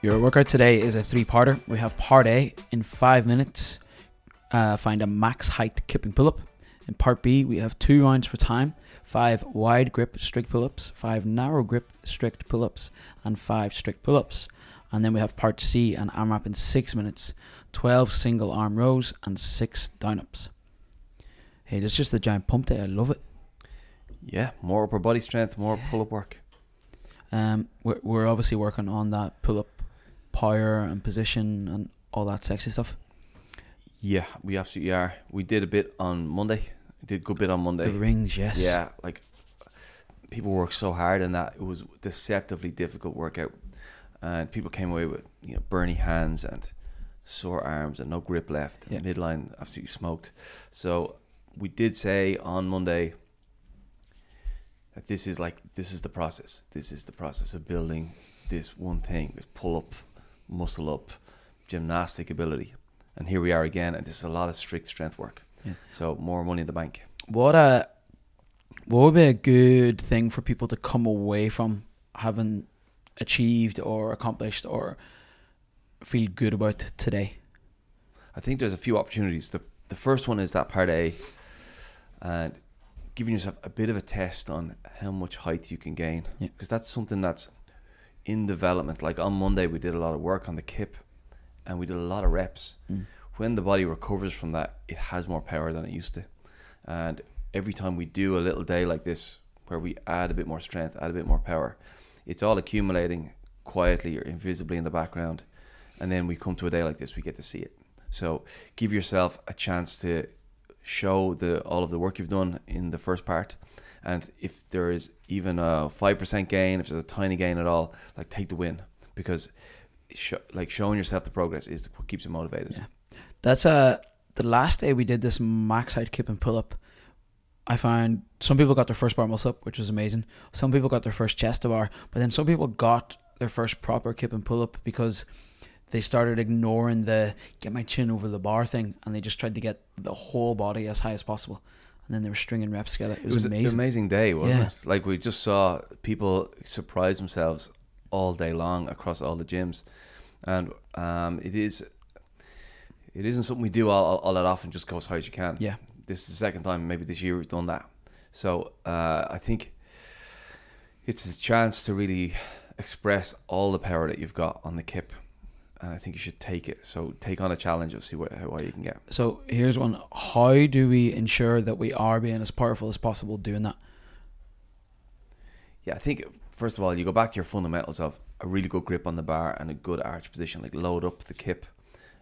Your workout today is a three-parter. We have part A, in 5 minutes, find a max height kipping pull-up. In part B, we have 2 rounds for time, 5 wide grip strict pull-ups, 5 narrow grip strict pull-ups, and 5 strict pull-ups. And then we have part C, an AMRAP in 6 minutes, 12 single arm rows, and 6 down-ups. Hey, that's just a giant pump day. I love it. Yeah, more upper body strength, more pull-up work. We're obviously working on that pull-up power and position and all that sexy stuff. Yeah, we absolutely are. We did a bit on Monday. The rings, yes. Yeah, like people work so hard and that it was a deceptively difficult workout. And people came away with, you know, burny hands and sore arms and no grip left. And midline absolutely smoked. So we did say on Monday that this is the process. This is the process of building this one thing, this pull up, muscle up, gymnastic ability. And here we are again, and this is a lot of strict strength work. Yeah. So more money in the bank. What would be a good thing for people to come away from having achieved or accomplished or feel good about today? I think there's a few opportunities. The first one is that part A, and giving yourself a bit of a test on how much height you can gain, because that's something that's in development. Like on Monday, we did a lot of work on the kip and we did a lot of reps. When the body recovers from that, it has more power than it used to. And every time we do a little day like this where we add a bit more strength, add a bit more power, it's all accumulating quietly or invisibly in the background. And then we come to a day like this, we get to see it. So give yourself a chance to show all of the work you've done in the first part. And if there is even a 5% gain, if there's a tiny gain at all, like take the win, because showing yourself the progress is what keeps you motivated. Yeah. That's the last day we did this max height kip and pull up. I found some people got their first bar muscle up, which was amazing. Some people got their first chest to bar, but then some people got their first proper kip and pull up because they started ignoring the get my chin over the bar thing, and they just tried to get the whole body as high as possible. And then they were stringing reps together. It was amazing. An amazing day, wasn't it? Like we just saw people surprise themselves all day long across all the gyms, and it isn't something we do all that often. Just go as high as you can. Yeah. This is the second time maybe this year we've done that. So I think it's the chance to really express all the power that you've got on the kip. And I think you should take it. So take on a challenge and see how you can get. So here's one. How do we ensure that we are being as powerful as possible doing that? Yeah, I think, first of all, you go back to your fundamentals of a really good grip on the bar and a good arch position. Like load up the kip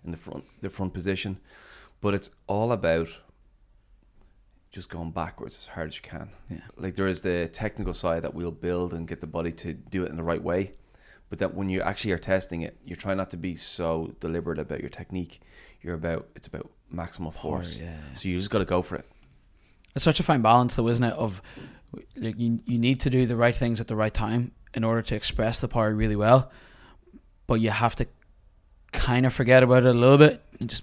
in the front position. But it's all about just going backwards as hard as you can. Yeah. Like there is the technical side that we'll build and get the body to do it in the right way, but that when you actually are testing it, you're trying not to be so deliberate about your technique. It's about maximal force. So you just got to go for it. It's such a fine balance though, isn't it? Of like you need to do the right things at the right time in order to express the power really well, but you have to kind of forget about it a little bit and just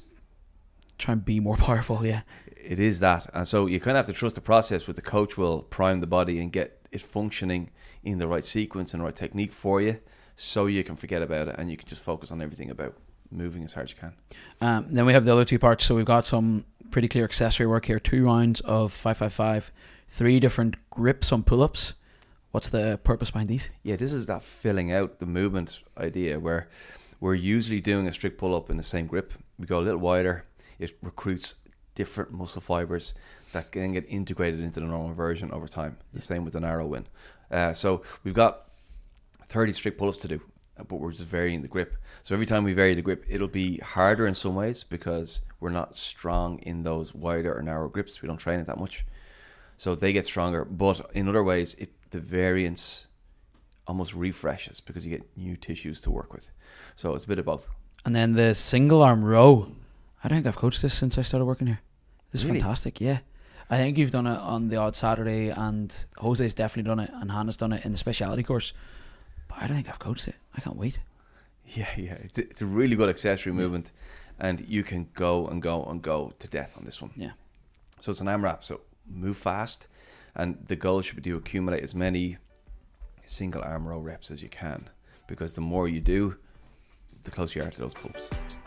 try and be more powerful. Yeah. It is that. And so you kind of have to trust the process, but the coach will prime the body and get it functioning in the right sequence and the right technique for you, so you can forget about it and you can just focus on everything about moving as hard as you can. Then we have the other two parts. So we've got some pretty clear accessory work here. 2 rounds of 5-5-5, 3 different grips on pull-ups. What's the purpose behind these? Yeah, this is that filling out the movement idea where we're usually doing a strict pull-up in the same grip. We go a little wider. It recruits different muscle fibers that can get integrated into the normal version over time. The same with the narrow win. So we've got 30 strict pull-ups to do, but we're just varying the grip. So every time we vary the grip, it'll be harder in some ways because we're not strong in those wider or narrow grips. We don't train it that much. So they get stronger, but in other ways, the variance almost refreshes because you get new tissues to work with. So it's a bit of both. And then the single arm row. I don't think I've coached this since I started working here. This is fantastic, yeah. I think you've done it on the odd Saturday, and Jose's definitely done it, and Hannah's done it in the speciality course. But I don't think I've coached it. I can't wait. Yeah. It's a really good accessory movement, and you can go and go and go to death on this one. Yeah. So it's an AMRAP, so move fast, and the goal should be to accumulate as many single arm row reps as you can, because the more you do, the closer you are to those pulps.